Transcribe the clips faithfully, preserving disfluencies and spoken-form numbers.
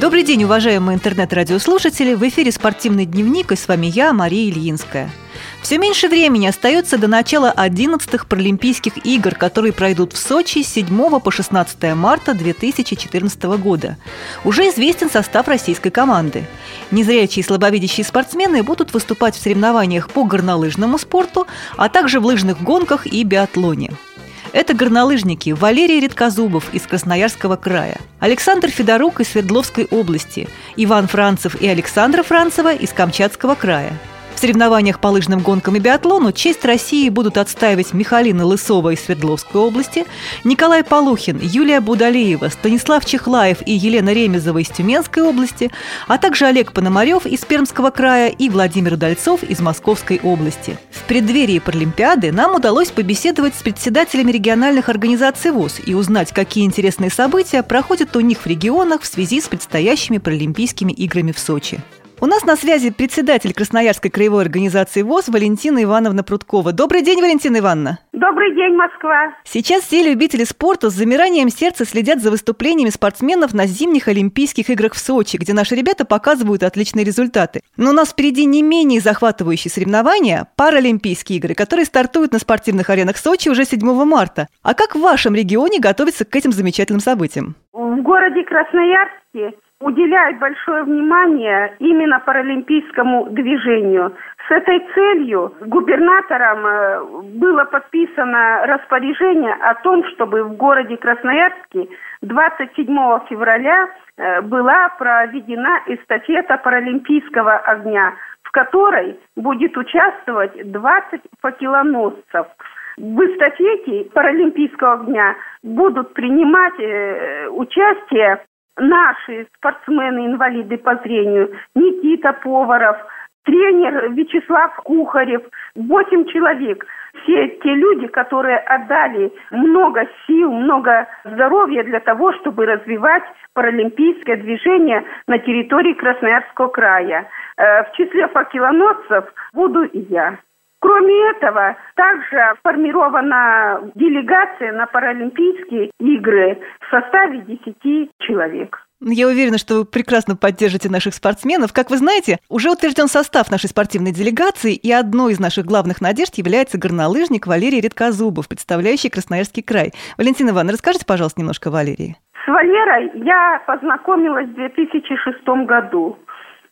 Добрый день, уважаемые интернет-радиослушатели! В эфире «Спортивный дневник», и с вами я, Мария Ильинская. Все меньше времени остается до начала одиннадцатых Паралимпийских игр, которые пройдут в Сочи с седьмого по шестнадцатое марта две тысячи четырнадцатого года. Уже известен состав российской команды. Незрячие и слабовидящие спортсмены будут выступать в соревнованиях по горнолыжному спорту, а также в лыжных гонках и биатлоне. Это горнолыжники Валерий Редкозубов из Красноярского края, Александр Федорук из Свердловской области, Иван Францев и Александра Францева из Камчатского края. В соревнованиях по лыжным гонкам и биатлону честь России будут отстаивать Михалина Лысова из Свердловской области, Николай Полухин, Юлия Будалеева, Станислав Чехлаев и Елена Ремезова из Тюменской области, а также Олег Пономарев из Пермского края и Владимир Дальцов из Московской области. В преддверии Паралимпиады нам удалось побеседовать с председателями региональных организаций ВОС и узнать, какие интересные события проходят у них в регионах в связи с предстоящими Паралимпийскими играми в Сочи. У нас на связи председатель Красноярской краевой организации ВОС Валентина Ивановна Пруткова. Добрый день, Валентина Ивановна. Добрый день, Москва. Сейчас все любители спорта с замиранием сердца следят за выступлениями спортсменов на зимних Олимпийских играх в Сочи, где наши ребята показывают отличные результаты. Но у нас впереди не менее захватывающие соревнования – Паралимпийские игры, которые стартуют на спортивных аренах Сочи уже седьмого марта. А как в вашем регионе готовиться к этим замечательным событиям? В городе Красноярске уделяют большое внимание именно паралимпийскому движению. С этой целью губернатором было подписано распоряжение о том, чтобы в городе Красноярске двадцать седьмого февраля была проведена эстафета паралимпийского огня, в которой будет участвовать двадцать факелоносцев. В эстафете паралимпийского огня будут принимать участие наши спортсмены-инвалиды по зрению, Никита Поваров, тренер Вячеслав Кухарев, восемь человек. Все те люди, которые отдали много сил, много здоровья для того, чтобы развивать паралимпийское движение на территории Красноярского края. В числе факелоносцев буду и я. Кроме этого, также формирована делегация на Паралимпийские игры в составе десяти человек. Я уверена, что вы прекрасно поддержите наших спортсменов. Как вы знаете, уже утвержден состав нашей спортивной делегации, и одной из наших главных надежд является горнолыжник Валерий Редкозубов, представляющий Красноярский край. Валентина Ивановна, расскажите, пожалуйста, немножко о Валерии. С Валерой я познакомилась в две тысячи шестом году.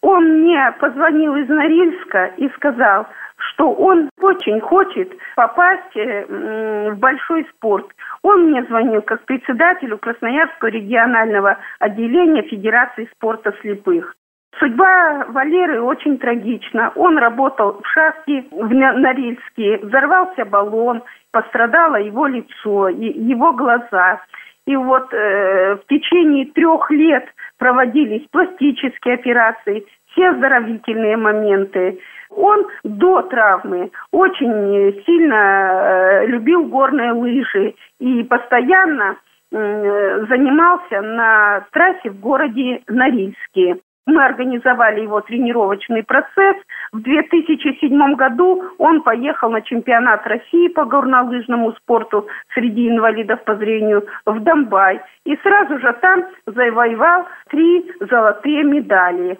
Он мне позвонил из Норильска и сказал, что он очень хочет попасть в большой спорт. Он мне звонил как председателю Красноярского регионального отделения Федерации спорта слепых. Судьба Валеры очень трагична. Он работал в шахте в Норильске, взорвался баллон, пострадало его лицо, его глаза. И вот э, в течение трех лет проводились пластические операции, все оздоровительные моменты. Он до травмы очень сильно любил горные лыжи и постоянно занимался на трассе в городе Норильске. Мы организовали его тренировочный процесс. В две тысячи седьмом году он поехал на чемпионат России по горнолыжному спорту среди инвалидов по зрению в Домбай. И сразу же там завоевал три золотые медали.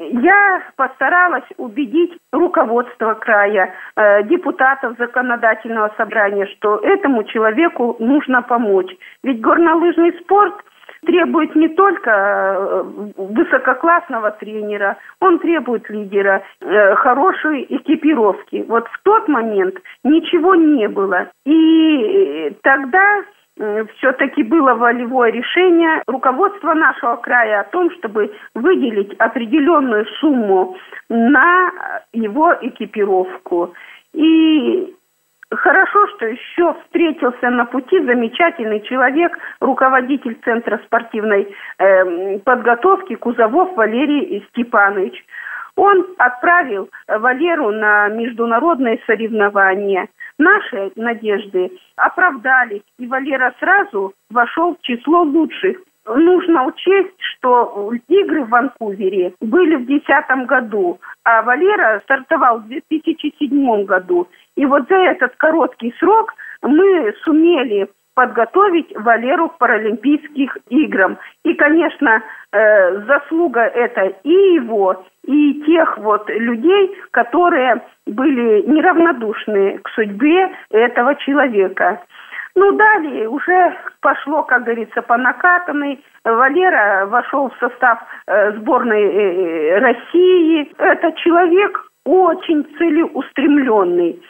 Я постаралась убедить руководство края, э, депутатов законодательного собрания, что этому человеку нужно помочь. Ведь горнолыжный спорт требует не только высококлассного тренера, он требует лидера, э, хорошей экипировки. Вот в тот момент ничего не было. И тогда все-таки было волевое решение руководства нашего края о том, чтобы выделить определенную сумму на его экипировку. И хорошо, что еще встретился на пути замечательный человек, руководитель Центра спортивной э, подготовки Кузовов Валерий Степанович. Он отправил Валеру на международные соревнования. Наши надежды оправдались, и Валера сразу вошел в число лучших. Нужно учесть, что игры в Ванкувере были в две тысячи десятом году, а Валера стартовал в две тысячи седьмом году. И вот за этот короткий срок мы сумели подготовить Валеру к Паралимпийских играм. И, конечно, э, заслуга это и его, и тех вот людей, которые были неравнодушны к судьбе этого человека. Ну, далее уже пошло, как говорится, по накатанной. Валера вошел в состав э, сборной э, России. Это человек очень целеустремленный.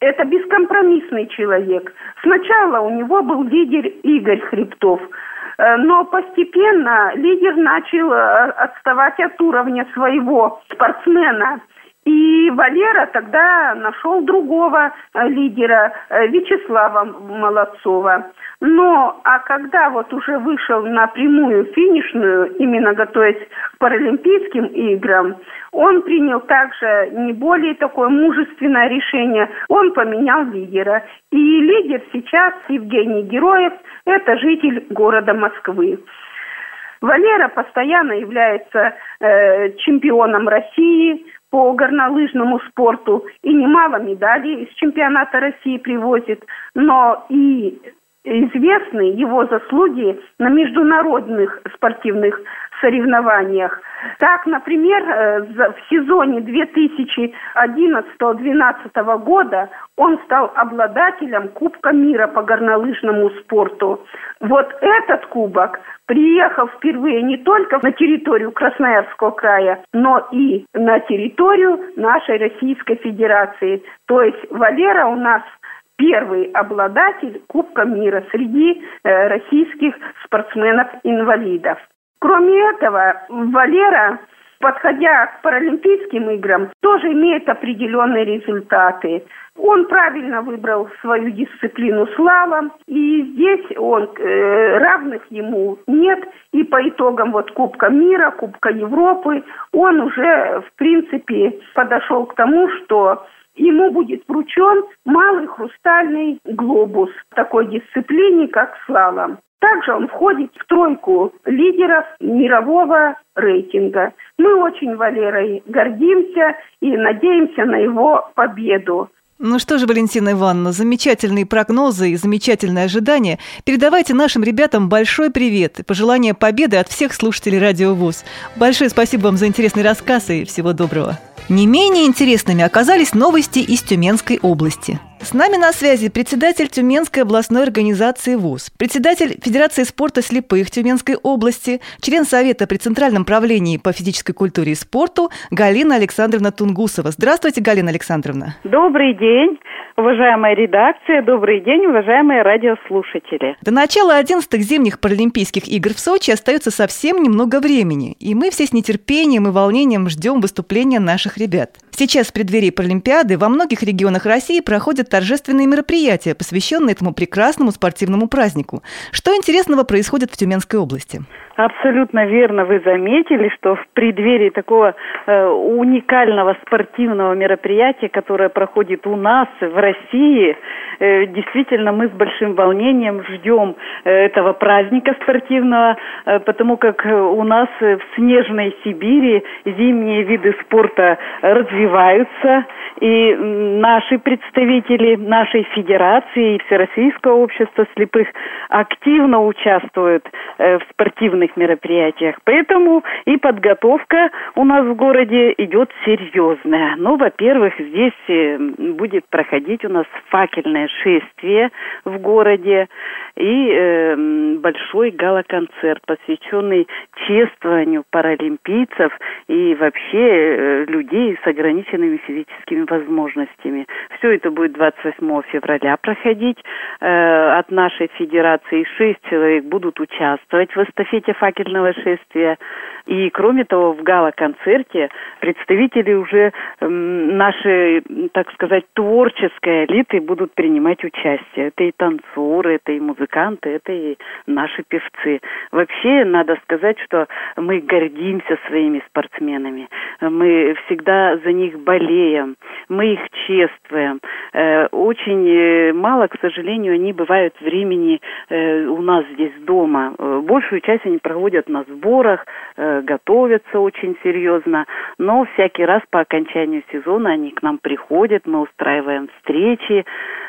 Это бескомпромиссный человек. Сначала у него был лидер Игорь Хриптов, но постепенно лидер начал отставать от уровня своего спортсмена. И Валера тогда нашел другого лидера, Вячеслава Молодцова. Но, а когда вот уже вышел на прямую финишную, именно готовясь к Паралимпийским играм, он принял также не более такое мужественное решение. Он поменял лидера. И лидер сейчас Евгений Героев, это житель города Москвы. Валера постоянно является э, чемпионом России по горнолыжному спорту и немало медалей из чемпионата России привозит, но и известны его заслуги на международных спортивных соревнованиях. Так, например, в сезоне две тысячи одиннадцатого-две тысячи двенадцатого года он стал обладателем Кубка мира по горнолыжному спорту. Вот этот кубок приехал впервые не только на территорию Красноярского края, но и на территорию нашей Российской Федерации. То есть Валера у нас первый обладатель Кубка мира среди э, российских спортсменов-инвалидов. Кроме этого, Валера, подходя к Паралимпийским играм, тоже имеет определенные результаты. Он правильно выбрал свою дисциплину слалом, и здесь он, э, равных ему нет. И по итогам вот Кубка мира, Кубка Европы, он уже, в принципе, подошел к тому, что ему будет вручен малый хрустальный глобус в такой дисциплине, как слалом. Также он входит в тройку лидеров мирового рейтинга. Мы очень Валерой гордимся и надеемся на его победу. Ну что же, Валентина Ивановна, замечательные прогнозы и замечательные ожидания. Передавайте нашим ребятам большой привет и пожелания победы от всех слушателей Радио ВОС. Большое спасибо вам за интересный рассказ и всего доброго. Не менее интересными оказались новости из Тюменской области. С нами на связи председатель Тюменской областной организации ВОС, председатель Федерации спорта слепых Тюменской области, член Совета при Центральном правлении по физической культуре и спорту Галина Александровна Тунгусова. Здравствуйте, Галина Александровна. Добрый день, уважаемая редакция, добрый день, уважаемые радиослушатели. До начала одиннадцатых зимних Паралимпийских игр в Сочи остается совсем немного времени, и мы все с нетерпением и волнением ждем выступления наших ребят. Сейчас в преддверии Паралимпиады во многих регионах России проходят торжественные мероприятия, посвященные этому прекрасному спортивному празднику. Что интересного происходит в Тюменской области? Абсолютно верно вы заметили, что в преддверии такого э, уникального спортивного мероприятия, которое проходит у нас в России, э, действительно мы с большим волнением ждем э, этого праздника спортивного, э, потому как у нас в снежной Сибири зимние виды спорта развиваются, и наши представители нашей федерации и Всероссийского общества слепых активно участвуют э, в спортивной мероприятиях. Поэтому и подготовка у нас в городе идет серьезная. Ну, во-первых, здесь будет проходить у нас факельное шествие в городе и э, большой гала-концерт, посвященный чествованию паралимпийцев и вообще э, людей с ограниченными физическими возможностями. Все это будет двадцать восьмого февраля проходить э, от нашей федерации. Шесть человек будут участвовать в эстафете факельного шествия. И, кроме того, в гала-концерте представители уже э, нашей, так сказать, творческой элиты будут принимать участие. Это и танцоры, это и музыканты, это и наши певцы. Вообще, надо сказать, что мы гордимся своими спортсменами. Мы всегда за них болеем, мы их чествуем. Э, очень мало, к сожалению, они бывают времени э, у нас здесь дома, большую часть они проводят на сборах, готовятся очень серьезно, но всякий раз по окончанию сезона они к нам приходят, мы устраиваем встречи,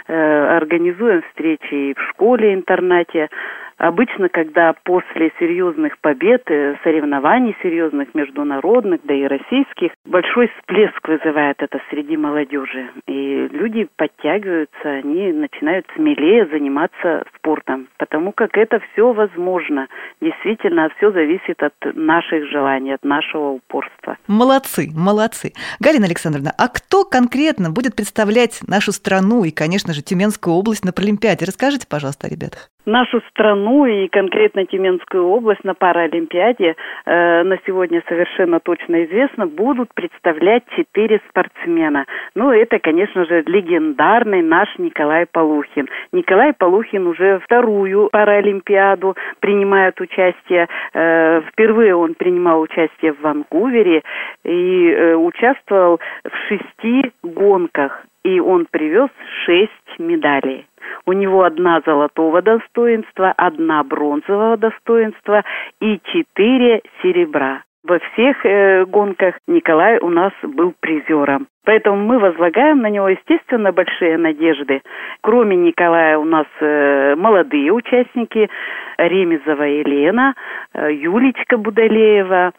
организуем встречи и в школе-интернате. Обычно, когда после серьезных побед, соревнований серьезных, международных, да и российских, большой всплеск вызывает это среди молодежи. И люди подтягиваются, они начинают смелее заниматься спортом, потому как это все возможно. Действительно, все зависит от наших желаний, от нашего упорства. Молодцы, молодцы. Галина Александровна, а кто конкретно будет представлять нашу страну и, конечно же, Тюменскую область на Паралимпиаде? Расскажите, пожалуйста, о ребятах. Нашу страну и конкретно Тюменскую область на Паралимпиаде э, на сегодня совершенно точно известно, будут представлять четыре спортсмена. Ну, это, конечно же, легендарный наш Николай Полухин. Николай Полухин уже вторую Паралимпиаду принимает участие. Э, впервые он принимал участие в Ванкувере и э, участвовал в шести гонках. И он привез шесть медалей. У него одна золотого достоинства, одна бронзового достоинства и четыре серебра. Во всех э, гонках Николай у нас был призером. Поэтому мы возлагаем на него, естественно, большие надежды. Кроме Николая у нас э, молодые участники. Ремезова Елена, э, Юлечка Будалеева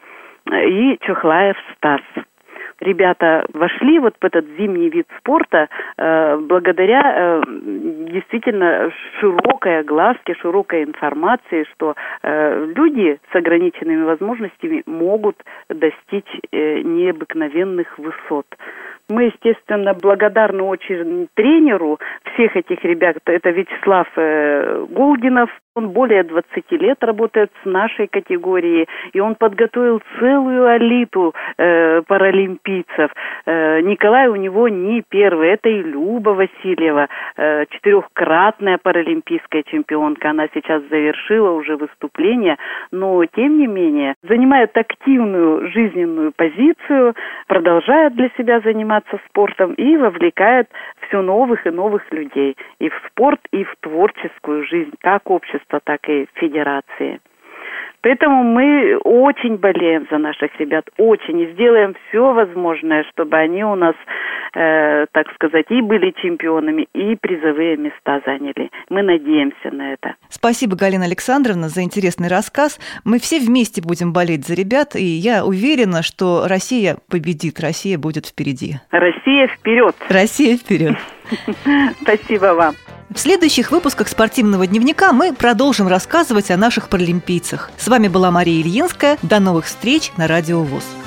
и Чехлаев Стас. Ребята вошли вот в этот зимний вид спорта э, благодаря э, действительно широкой огласке, широкой информации, что э, люди с ограниченными возможностями могут достичь э, необыкновенных высот. Мы, естественно, благодарны очень тренеру всех этих ребят. Это Вячеслав э, Голдинов. Он более двадцать лет работает с нашей категорией, и он подготовил целую элиту э, паралимпийцев. Э, Николай у него не первый, это и Люба Васильева, э, четырехкратная паралимпийская чемпионка. Она сейчас завершила уже выступление, но тем не менее занимает активную жизненную позицию, продолжает для себя заниматься спортом и вовлекает все новых и новых людей и в спорт, и в творческую жизнь, как общество, так и федерации. Поэтому мы очень болеем за наших ребят, очень, и сделаем все возможное, чтобы они у нас, э, так сказать, и были чемпионами, и призовые места заняли. Мы надеемся на это. Спасибо, Галина Александровна, за интересный рассказ. Мы все вместе будем болеть за ребят, и я уверена, что Россия победит, Россия будет впереди. Россия вперед! Россия вперед! Спасибо вам. В следующих выпусках «Спортивного дневника» мы продолжим рассказывать о наших паралимпийцах. С вами была Мария Ильинская. До новых встреч на Радио ВОС.